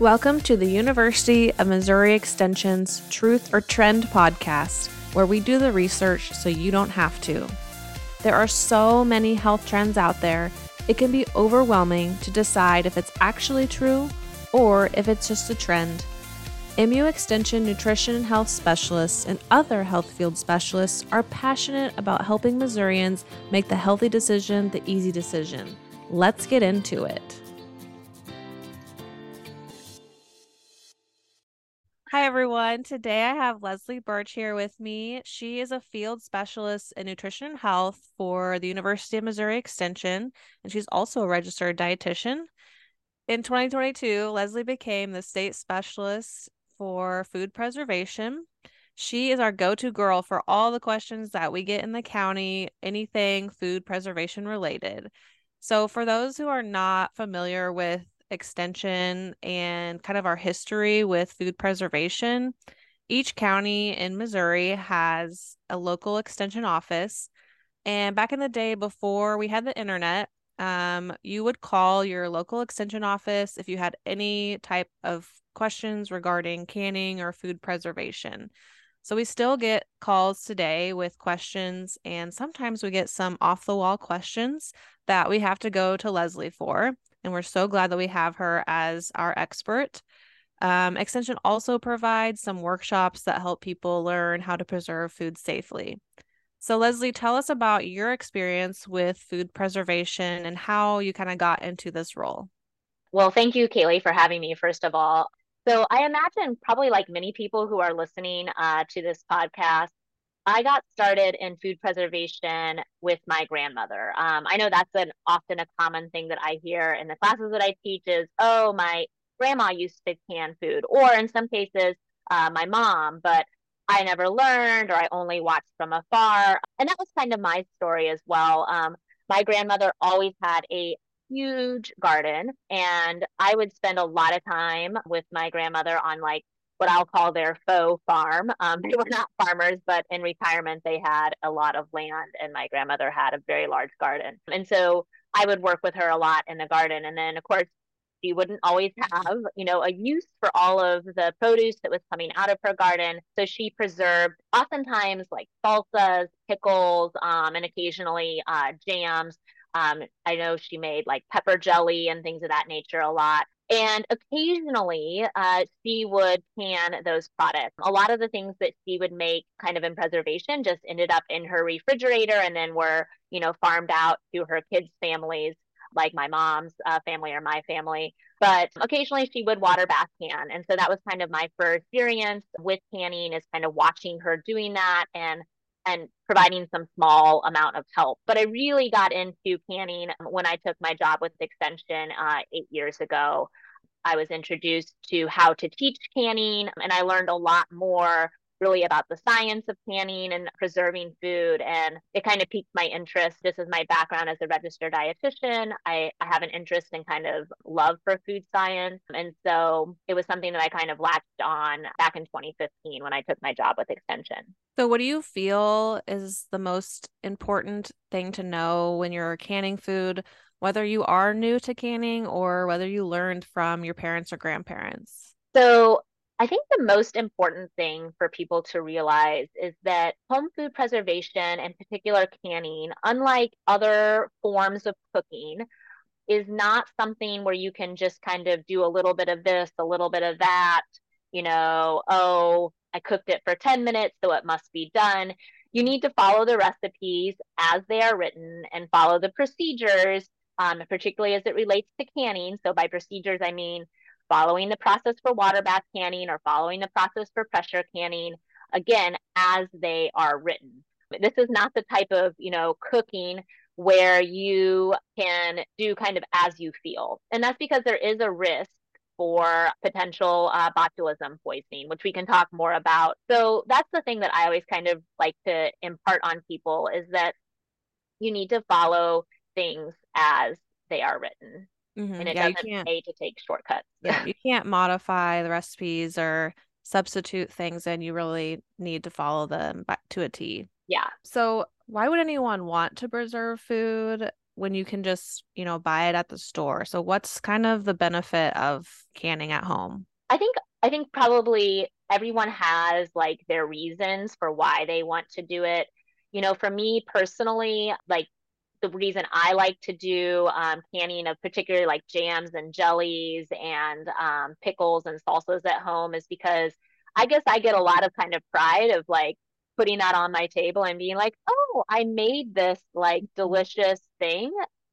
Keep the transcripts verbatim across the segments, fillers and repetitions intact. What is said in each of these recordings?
Welcome to the University of Missouri Extension's Truth or Trend podcast, where we do the research so you don't have to. There are so many health trends out there, it can be overwhelming to decide if it's actually true or if it's just a trend. M U Extension nutrition and health specialists and other health field specialists are passionate about helping Missourians make the healthy decision the easy decision. Let's get into it. Hi, everyone. Today I have Leslie Bertsch here with me. She is a field specialist in nutrition and health for the University of Missouri Extension, and she's also a registered dietitian. In twenty twenty-two, Leslie became the state specialist for food preservation. She is our go-to girl for all the questions that we get in the county, anything food preservation related. So for those who are not familiar with Extension and kind of our history with food preservation, each county in Missouri has a local extension office. And back in the day, before we had the internet, um, you would call your local extension office if you had any type of questions regarding canning or food preservation. So we still get calls today with questions, and sometimes we get some off-the-wall questions that we have to go to Leslie for. And we're so glad that we have her as our expert. Um, Extension also provides some workshops that help people learn how to preserve food safely. So Leslie, tell us about your experience with food preservation and how you kind of got into this role. Well, thank you, Kaylie, for having me, first of all. So I imagine probably like many people who are listening uh, to this podcast, I got started in food preservation with my grandmother. Um, I know that's an often a common thing that I hear in the classes that I teach is, oh, my grandma used to can food, or in some cases, uh, my mom, but I never learned, or I only watched from afar. And that was kind of my story as well. Um, my grandmother always had a huge garden, and I would spend a lot of time with my grandmother on like what I'll call their faux farm. Um, they were not farmers, but in retirement, they had a lot of land, and my grandmother had a very large garden. And so I would work with her a lot in the garden. And then, of course, she wouldn't always have, you know, a use for all of the produce that was coming out of her garden. So she preserved oftentimes like salsas, pickles, um, and occasionally uh, jams. Um, I know she made like pepper jelly and things of that nature a lot. And occasionally uh, she would can those products. A lot of the things that she would make kind of in preservation just ended up in her refrigerator and then were, you know, farmed out to her kids' families, like my mom's uh, family or my family. But occasionally she would water bath can. And so that was kind of my first experience with canning, is kind of watching her doing that and and providing some small amount of help. But I really got into canning when I took my job with Extension uh, eight years ago. I was introduced to how to teach canning, and I learned a lot more really about the science of canning and preserving food. And it kind of piqued my interest. This is my background as a registered dietitian. I, I have an interest and kind of love for food science. And so it was something that I kind of latched on back in twenty fifteen when I took my job with Extension. So what do you feel is the most important thing to know when you're canning food, whether you are new to canning or whether you learned from your parents or grandparents? So I think the most important thing for people to realize is that home food preservation, and particular canning, unlike other forms of cooking, is not something where you can just kind of do a little bit of this, a little bit of that, you know, oh, I cooked it for ten minutes, so it must be done. You need to follow the recipes as they are written and follow the procedures, um, particularly as it relates to canning. So by procedures, I mean following the process for water bath canning or following the process for pressure canning, again, as they are written. This is not the type of, you know, cooking where you can do kind of as you feel. And that's because there is a risk for potential uh, botulism poisoning, which we can talk more about. So that's the thing that I always kind of like to impart on people, is that you need to follow things as they are written. Mm-hmm. And it yeah, doesn't pay to take shortcuts. Yeah, you can't modify the recipes or substitute things, and you really need to follow them back to a T. Yeah. So why would anyone want to preserve food? when you can just, you know, buy it at the store? So what's kind of the benefit of canning at home? I think I think probably everyone has like their reasons for why they want to do it. You know, for me personally, like the reason I like to do um, canning of particularly like jams and jellies and um, pickles and salsas at home is because I guess I get a lot of kind of pride of like putting that on my table and being like, oh, I made this like delicious thing,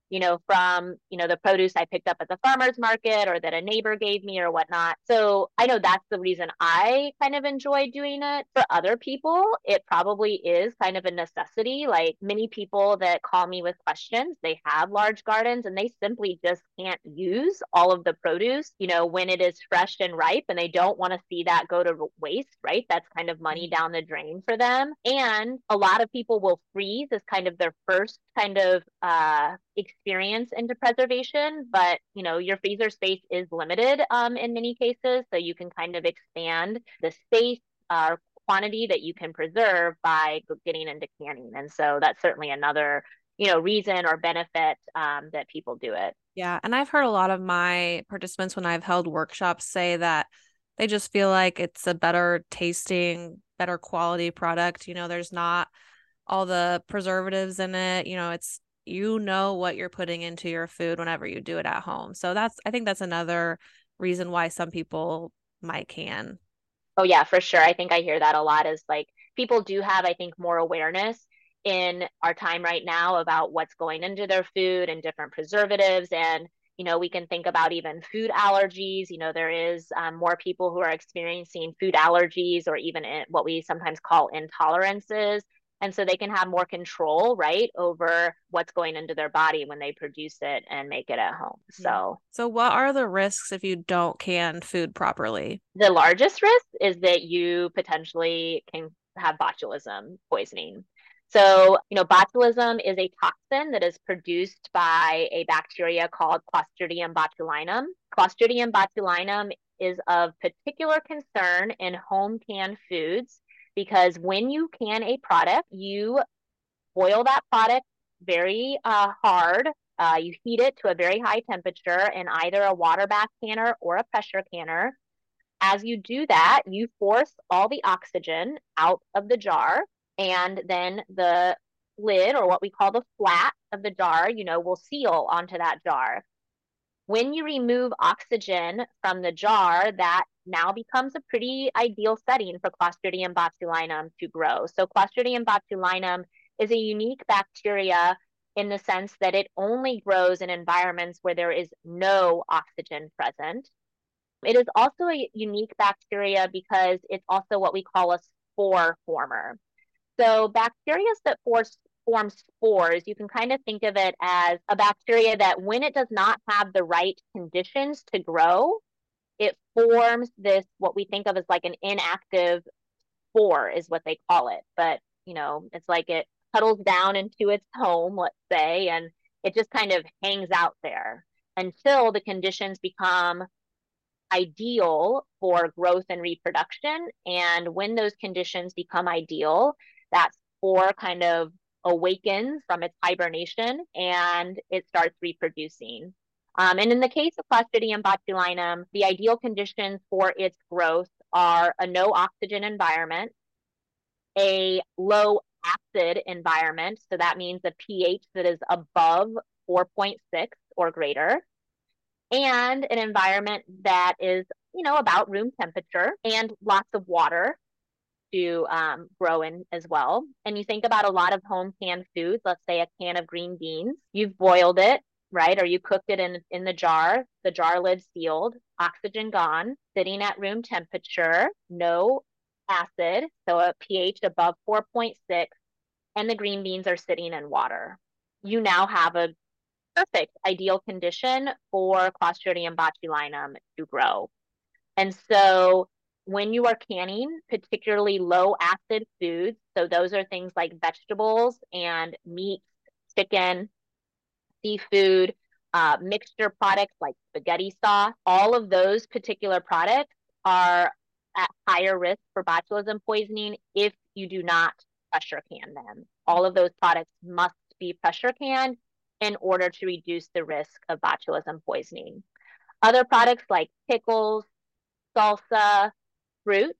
you know, from, you know, the produce I picked up at the farmer's market or that a neighbor gave me or whatnot. So I know that's the reason I kind of enjoy doing it. For other people, it probably is kind of a necessity. Like many people that call me with questions, they have large gardens and they simply just can't use all of the produce, you know, when it is fresh and ripe, and they don't want to see that go to waste, right? That's kind of money down the drain for them. And a lot of people will freeze as kind of their first kind of uh, experience into preservation, but you know, your freezer space is limited um, in many cases. So you can kind of expand the space or uh, quantity that you can preserve by getting into canning. And so that's certainly another, you know, reason or benefit um, that people do it. Yeah. And I've heard a lot of my participants when I've held workshops say that they just feel like it's a better tasting, better quality product. You know, there's not all the preservatives in it. You know, it's, you know what you're putting into your food whenever you do it at home. So that's, I think that's another reason why some people might can. Oh yeah, for sure. I think I hear that a lot is like, people do have, I think, more awareness in our time right now about what's going into their food and different preservatives. And, you know, we can think about even food allergies. You know, there is um, more people who are experiencing food allergies or even in, what we sometimes call intolerances. And so they can have more control, right, over what's going into their body when they produce it and make it at home. So, so what are the risks if you don't can food properly? The largest risk is that you potentially can have botulism poisoning. So, you know, botulism is a toxin that is produced by a bacteria called Clostridium botulinum. Clostridium botulinum is of particular concern in home canned foods, because when you can a product, you boil that product very uh, hard. Uh, you heat it to a very high temperature in either a water bath canner or a pressure canner. As you do that, you force all the oxygen out of the jar, and then the lid, or what we call the flat of the jar, you know, will seal onto that jar. When you remove oxygen from the jar, that now becomes a pretty ideal setting for Clostridium botulinum to grow. So Clostridium botulinum is a unique bacteria in the sense that it only grows in environments where there is no oxygen present. It is also a unique bacteria because it's also what we call a spore former. So bacteria that form spores, you can kind of think of it as a bacteria that when it does not have the right conditions to grow, it forms this, what we think of as like an inactive spore is what they call it. But, you know, it's like it huddles down into its home, let's say, and it just kind of hangs out there until the conditions become ideal for growth and reproduction. And when those conditions become ideal, that spore kind of awakens from its hibernation and it starts reproducing. Um, and in the case of Clostridium botulinum, the ideal conditions for its growth are a no oxygen environment, a low acid environment. So that means a pH that is above four point six or greater, and an environment that is, you know, about room temperature, and lots of water to um, grow in as well. And you think about a lot of home canned foods, let's say a can of green beans, you've boiled it, right? Or you cooked it in, in the jar, the jar lid sealed, oxygen gone, sitting at room temperature, no acid, so a pH above four point six, and the green beans are sitting in water. You now have a perfect ideal condition for Clostridium botulinum to grow. And so when you are canning particularly low acid foods, so those are things like vegetables and meat, chicken, seafood, uh, mixture products like spaghetti sauce, all of those particular products are at higher risk for botulism poisoning if you do not pressure can them. All of those products must be pressure canned in order to reduce the risk of botulism poisoning. Other products like pickles, salsa, fruit,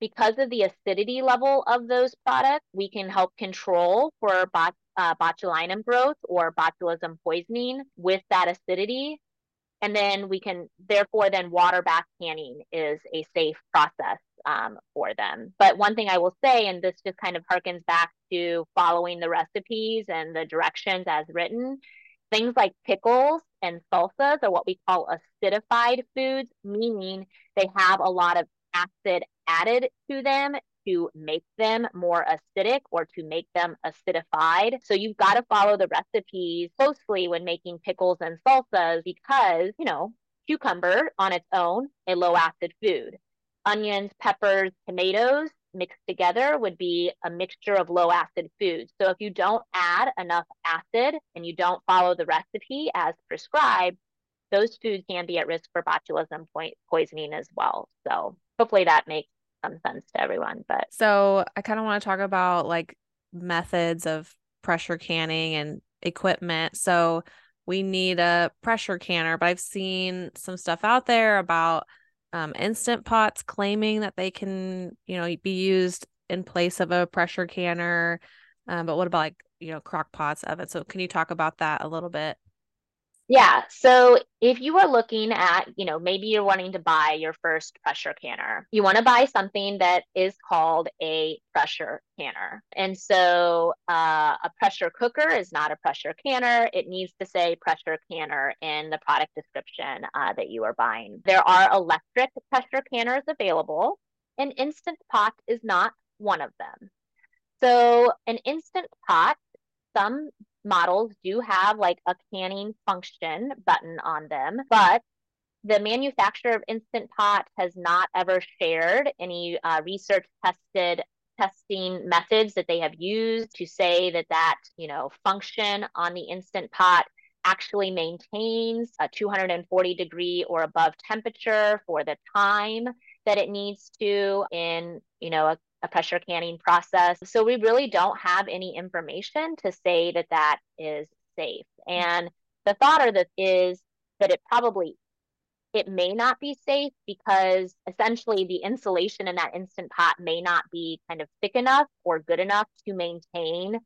because of the acidity level of those products, we can help control for bot uh, botulinum growth or botulism poisoning with that acidity. And then we can, therefore, then water bath canning is a safe process um, for them. But one thing I will say, and this just kind of harkens back to following the recipes and the directions as written, things like pickles and salsas are what we call acidified foods, meaning they have a lot of acid added to them to make them more acidic or to make them acidified. So you've got to follow the recipes closely when making pickles and salsas because, you know, cucumber on its own, a low acid food. Onions, peppers, tomatoes mixed together would be a mixture of low acid foods. So if you don't add enough acid and you don't follow the recipe as prescribed, those foods can be at risk for botulism poisoning as well. So hopefully that makes some sense to everyone. But so I kind of want to talk about like methods of pressure canning and equipment. So we need a pressure canner, but I've seen some stuff out there about um, Instant Pots claiming that they can, you know, be used in place of a pressure canner. Um, but what about like, you know, crock pots, oven? So can you talk about that a little bit? Yeah. So if you are looking at, you know, maybe you're wanting to buy your first pressure canner, you want to buy something that is called a pressure canner. And so uh, a pressure cooker is not a pressure canner. It needs to say pressure canner in the product description uh, that you are buying. There are electric pressure canners available, and Instant Pot is not one of them. So an Instant Pot, some models do have like a canning function button on them, but the manufacturer of Instant Pot has not ever shared any uh, research tested testing methods that they have used to say that that, you know, function on the Instant Pot actually maintains a two hundred forty degree or above temperature for the time that it needs to in, you know, a a pressure canning process. So we really don't have any information to say that that is safe. And the thought or that is that it probably, it may not be safe because essentially the insulation in that Instant Pot may not be kind of thick enough or good enough to maintain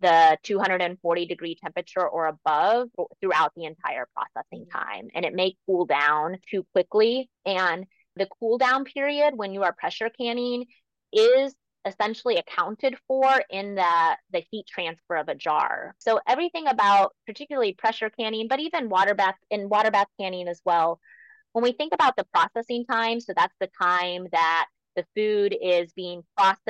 the two hundred forty degree temperature or above throughout the entire processing time. And it may cool down too quickly. And the cool down period when you are pressure canning is essentially accounted for in the, the heat transfer of a jar. So everything about particularly pressure canning, but even water bath and water bath canning as well, when we think about the processing time, so that's the time that the food is being processed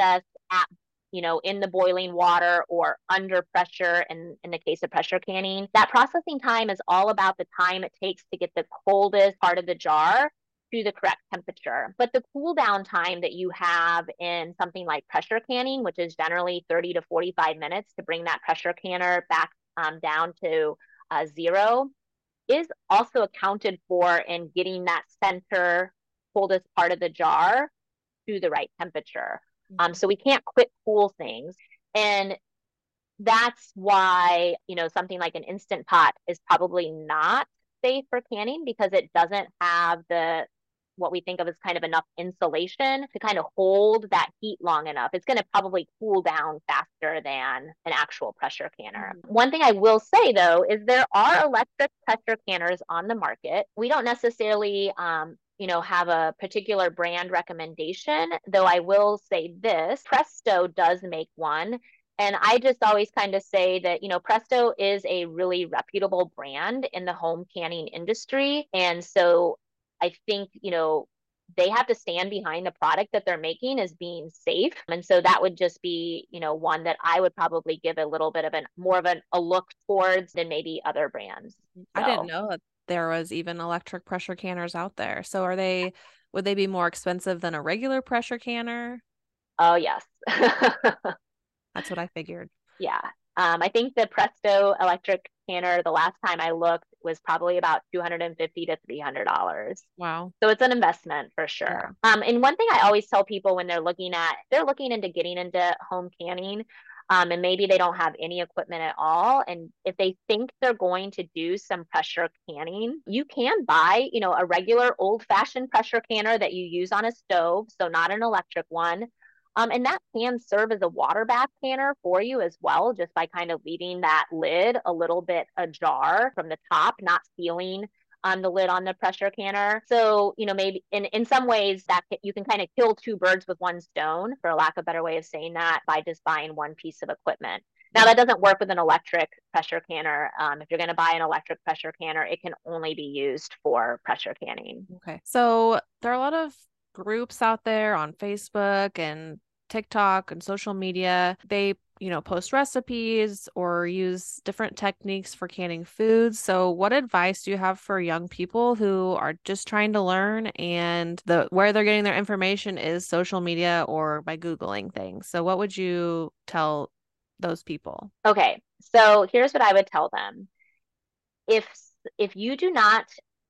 at, you know, in the boiling water or under pressure. And in the case of pressure canning, that processing time is all about the time it takes to get the coldest part of the jar to the correct temperature. But the cool down time that you have in something like pressure canning, which is generally thirty to forty-five minutes to bring that pressure canner back um, down to uh, zero, is also accounted for in getting that center coldest part of the jar to the right temperature. Um, so we can't quick cool things. And that's why, you know, something like an Instant Pot is probably not safe for canning because it doesn't have the what we think of as kind of enough insulation to kind of hold that heat long enough. It's going to probably cool down faster than an actual pressure canner. Mm-hmm. One thing I will say though, is there are electric pressure canners on the market. We don't necessarily, um, you know, have a particular brand recommendation, though I will say this, Presto does make one. And I just always kind of say that, you know, Presto is a really reputable brand in the home canning industry. And so I think, you know, they have to stand behind the product that they're making as being safe. And so that would just be, you know, one that I would probably give a little bit of an more of an, a look towards than maybe other brands. So. I didn't know that there was even electric pressure canners out there. So are they, would they be more expensive than a regular pressure canner? Oh, yes. That's what I figured. Yeah. Um, I think the Presto electric canner, the last time I looked, was probably about two hundred fifty to three hundred dollars. Wow. So it's an investment for sure. Yeah. Um, and one thing I always tell people when they're looking at, they're looking into getting into home canning, um, and maybe they don't have any equipment at all. And if they think they're going to do some pressure canning, you can buy, you know, a regular old-fashioned pressure canner that you use on a stove, so not an electric one. Um, and that can serve as a water bath canner for you as well, just by kind of leaving that lid a little bit ajar from the top, not sealing um, the lid on the pressure canner. So, you know, maybe in, in some ways that you can kind of kill two birds with one stone, for lack of a better way of saying that, by just buying one piece of equipment. Now, that doesn't work with an electric pressure canner. Um, if you're going to buy an electric pressure canner, it can only be used for pressure canning. Okay. So there are a lot of groups out there on Facebook and TikTok and social media. They, you know, post recipes or use different techniques for canning foods. So what advice do you have for young people who are just trying to learn, and the where they're getting their information is social media or by Googling things? So what would you tell those people? Okay. So here's what I would tell them. If, if you do not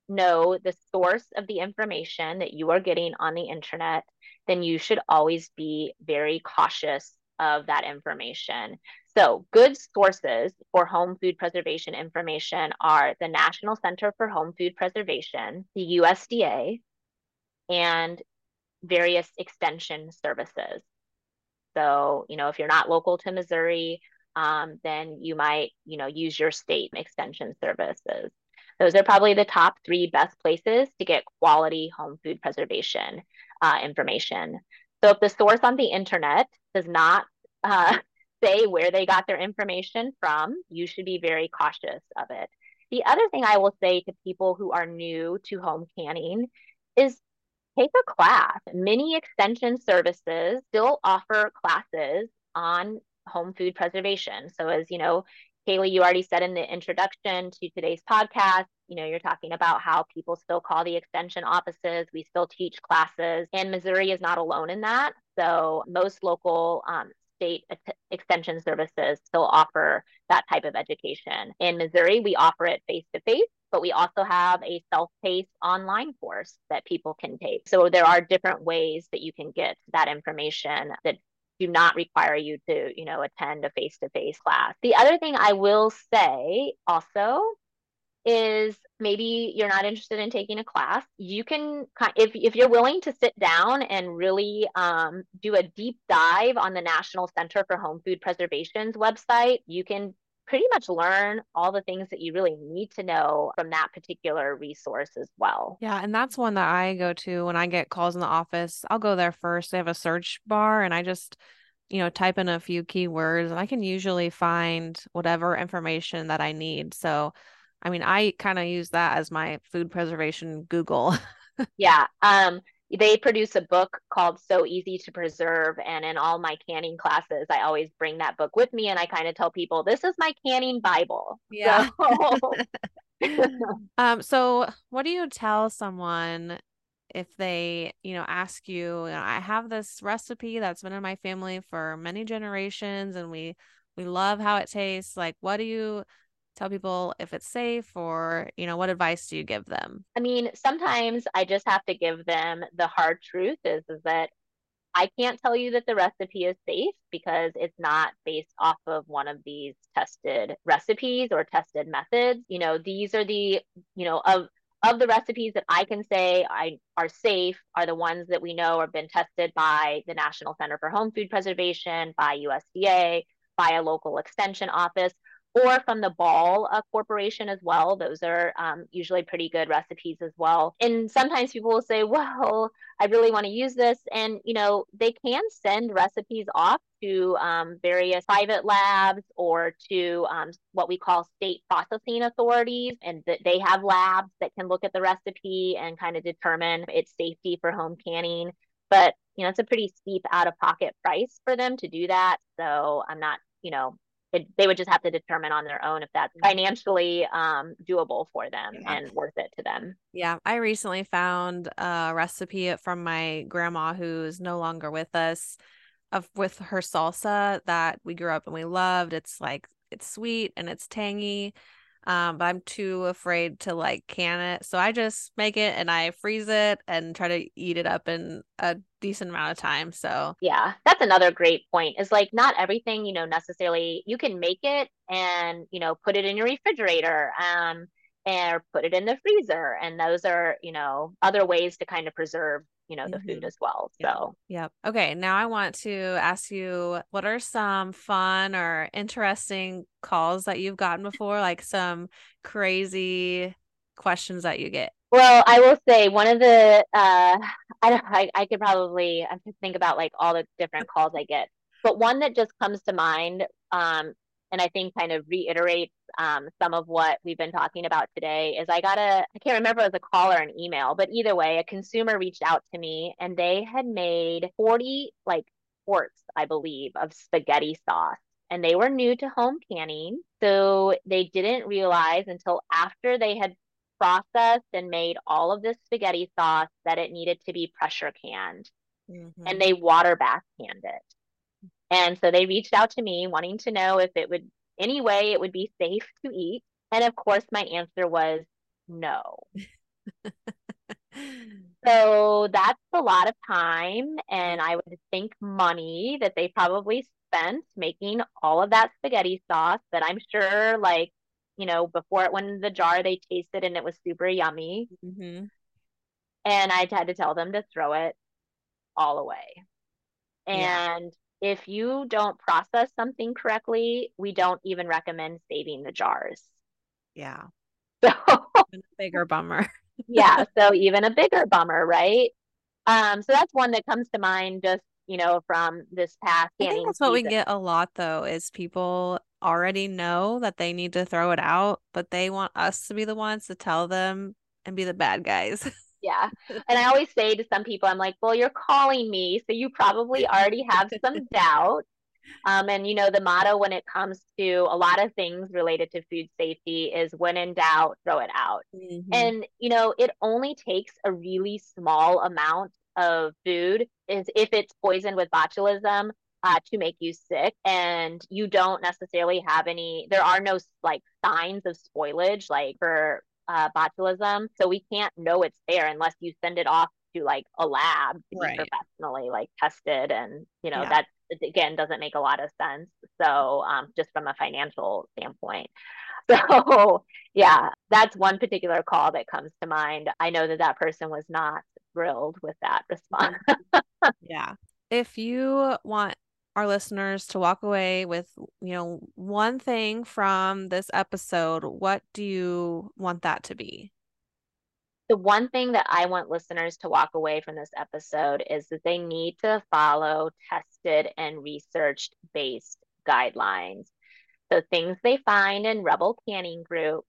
know the source of the information that you are getting on the internet, then you should always be very cautious of that information. So good sources for home food preservation information are the National Center for Home Food Preservation, the U S D A, and various extension services. So, you know, if you're not local to Missouri, um, then you might, you know, use your state extension services. Those are probably the top three best places to get quality home food preservation uh, information. So if the source on the internet does not uh, say where they got their information from, you should be very cautious of it. The other thing I will say to people who are new to home canning is take a class. Many extension services still offer classes on home food preservation. So as you know, Kaylie, you already said in the introduction to today's podcast, you know, you're talking about how people still call the extension offices. We still teach classes, and Missouri is not alone in that. So most local um, state extension services still offer that type of education. In Missouri, we offer it face-to-face, but we also have a self-paced online course that people can take. So there are different ways that you can get that information that do not require you to, you know, attend a face-to-face class. The other thing I will say also is maybe you're not interested in taking a class. You can, if, if you're willing to sit down and really um, do a deep dive on the National Center for Home Food Preservation's website, you can pretty much learn all the things that you really need to know from that particular resource as well. Yeah. And that's one that I go to when I get calls in the office. I'll go there first. They have a search bar, and I just, you know, type in a few keywords, and I can usually find whatever information that I need. So, I mean, I kind of use that as my food preservation Google. Yeah. Um, They produce a book called So Easy to Preserve. And in all my canning classes, I always bring that book with me. And I kind of tell people, this is my canning Bible. Yeah. So, um, so what do you tell someone if they, you know, ask you, you know, I have this recipe that's been in my family for many generations, and we, we love how it tastes. Like, what do you tell people if it's safe, or, you know, what advice do you give them? I mean, sometimes I just have to give them the hard truth is, is that I can't tell you that the recipe is safe because it's not based off of one of these tested recipes or tested methods. You know, these are the, you know, of, of the recipes that I can say I, are safe are the ones that we know have been tested by the National Center for Home Food Preservation, by U S D A, by a local extension office, or from the Ball uh, Corporation as well. Those are um, usually pretty good recipes as well. And sometimes people will say, well, I really want to use this. And, you know, they can send recipes off to um, various private labs or to um, what we call state processing authorities. And th- they have labs that can look at the recipe and kind of determine its safety for home canning. But, you know, it's a pretty steep out-of-pocket price for them to do that. So I'm not, you know, It, they would just have to determine on their own if that's financially um, doable for them yeah. and worth it to them. Yeah. I recently found a recipe from my grandma, who's no longer with us, of with her salsa that we grew up and we loved. It's like, it's sweet and it's tangy. Um, but I'm too afraid to like can it. So I just make it and I freeze it and try to eat it up in a decent amount of time. So yeah, that's another great point is like, not everything, you know, necessarily you can make it and, you know, put it in your refrigerator, um, and put it in the freezer. And those are, you know, other ways to kind of preserve, you know, the mm-hmm. food as well. Yeah. So, yeah. Okay. Now I want to ask you, what are some fun or interesting calls that you've gotten before? Like some crazy questions that you get? Well, I will say one of the, uh, I don't, I, I could probably I could think about like all the different calls I get, but one that just comes to mind, um, and I think kind of reiterates um, some of what we've been talking about today is I got a, I can't remember if it was a call or an email, but either way, a consumer reached out to me and they had made forty like quarts, I believe, of spaghetti sauce. And they were new to home canning. So they didn't realize until after they had processed and made all of this spaghetti sauce that it needed to be pressure canned. Mm-hmm. And they water bath canned it. And so they reached out to me wanting to know if it would, any way it would be safe to eat. And of course, my answer was no. So that's a lot of time. And I would think money that they probably spent making all of that spaghetti sauce that I'm sure like, you know, before it went in the jar, they tasted and it was super yummy. Mm-hmm. And I had to tell them to throw it all away. And yeah. If you don't process something correctly, we don't even recommend saving the jars. Yeah. So even a bigger bummer. Yeah. So even a bigger bummer, right? Um, so that's one that comes to mind just, you know, from this past I think that's season. What we get a lot though, is people already know that they need to throw it out, but they want us to be the ones to tell them and be the bad guys. Yeah. And I always say to some people, I'm like, well, you're calling me. So you probably already have some doubt. Um, and, you know, the motto when it comes to a lot of things related to food safety is when in doubt, throw it out. Mm-hmm. And, you know, it only takes a really small amount of food is if it's poisoned with botulism uh, to make you sick. And you don't necessarily have any, there are no like signs of spoilage, like for Uh, botulism. So we can't know it's there unless you send it off to like a lab to right. be professionally like tested. And, you know, yeah. that again, doesn't make a lot of sense. So um, just from a financial standpoint. So yeah, that's one particular call that comes to mind. I know that that person was not thrilled with that response. Yeah. If you want our listeners to walk away with, you know, one thing from this episode, what do you want that to be? The one thing that I want listeners to walk away from this episode is that they need to follow tested and research-based guidelines. So things they find in rebel canning groups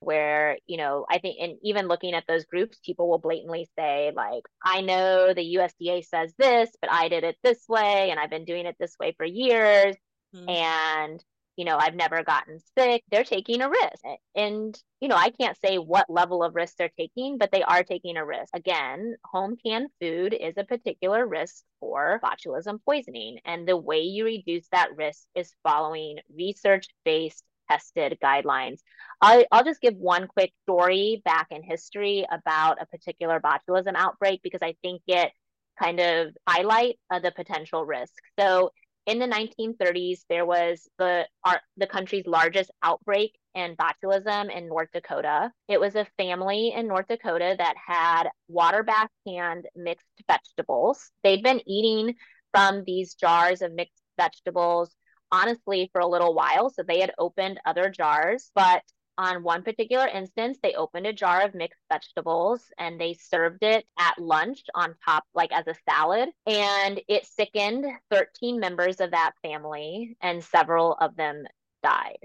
where, you know, I think, and even looking at those groups, people will blatantly say like, I know the U S D A says this, but I did it this way. And I've been doing it this way for years. Mm-hmm. And, you know, I've never gotten sick. They're taking a risk. And, you know, I can't say what level of risk they're taking, but they are taking a risk. Again, home canned food is a particular risk for botulism poisoning. And the way you reduce that risk is following research-based tested guidelines. I'll, I'll just give one quick story back in history about a particular botulism outbreak because I think it kind of highlights uh, the potential risk. So in the nineteen thirties, there was the, our, the country's largest outbreak in botulism in North Dakota. It was a family in North Dakota that had water bath canned mixed vegetables. They'd been eating from these jars of mixed vegetables honestly for a little while. So they had opened other jars, but on one particular instance, they opened a jar of mixed vegetables and they served it at lunch on top, like as a salad. And it sickened thirteen members of that family and several of them died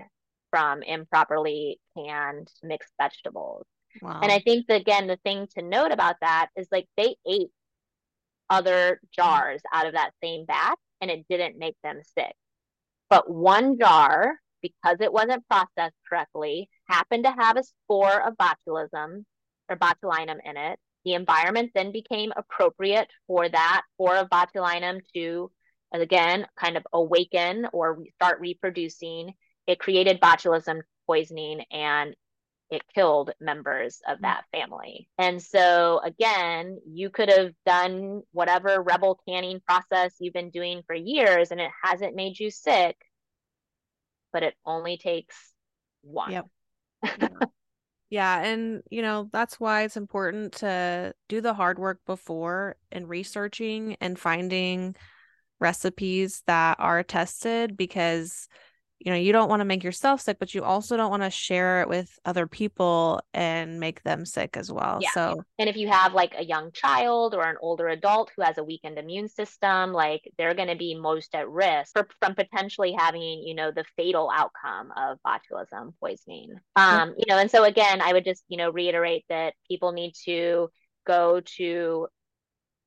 from improperly canned mixed vegetables. Wow. And I think that, again, the thing to note about that is like they ate other jars out of that same batch and it didn't make them sick. But one jar, because it wasn't processed correctly, happened to have a spore of botulism or botulinum in it. The environment then became appropriate for that spore of botulinum to, again, kind of awaken or start reproducing. It created botulism poisoning, and it killed members of that family. And so again, you could have done whatever rebel canning process you've been doing for years and it hasn't made you sick, but it only takes one. Yep. Yeah. Yeah. And, you know, that's why it's important to do the hard work before and researching and finding recipes that are tested, because you know, you don't want to make yourself sick, but you also don't want to share it with other people and make them sick as well. Yeah. So, and if you have like a young child or an older adult who has a weakened immune system, like they're going to be most at risk for, from potentially having, you know, the fatal outcome of botulism poisoning. Um, mm-hmm. You know, and so again, I would just, you know, reiterate that people need to go to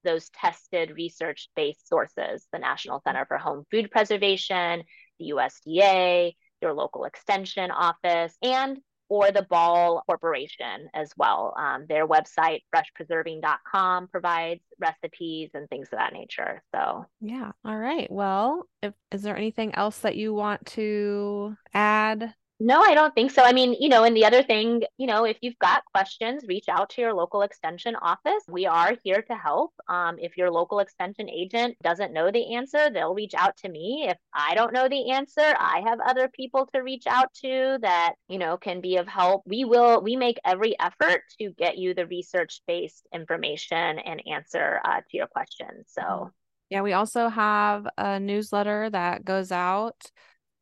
those tested research-based sources, the National Center for Home Food Preservation, the U S D A, your local extension office, and or the Ball Corporation as well. Um, their website, fresh preserving dot com, provides recipes and things of that nature. So yeah. All right. Well, if, is there anything else that you want to add? No, I don't think so. I mean, you know, and the other thing, you know, if you've got questions, reach out to your local extension office. We are here to help. Um, if your local extension agent doesn't know the answer, they'll reach out to me. If I don't know the answer, I have other people to reach out to that, you know, can be of help. We will, we make every effort to get you the research-based information and answer uh, to your questions. So, yeah, we also have a newsletter that goes out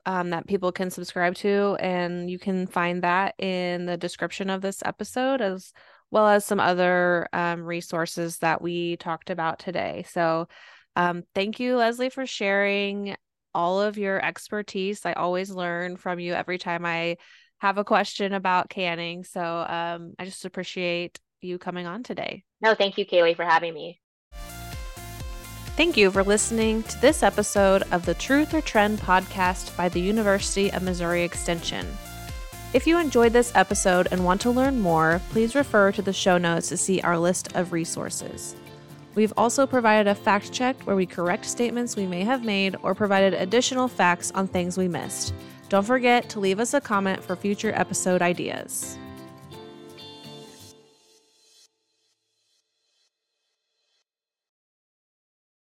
Um, that people can subscribe to, and you can find that in the description of this episode, as well as some other um, resources that we talked about today. So um, thank you, Leslie, for sharing all of your expertise. I always learn from you every time I have a question about canning. So um, I just appreciate you coming on today. No, thank you, Kaylie, for having me. Thank you for listening to this episode of the Truth or Trend podcast by the University of Missouri Extension. If you enjoyed this episode and want to learn more, please refer to the show notes to see our list of resources. We've also provided a fact check where we correct statements we may have made or provided additional facts on things we missed. Don't forget to leave us a comment for future episode ideas.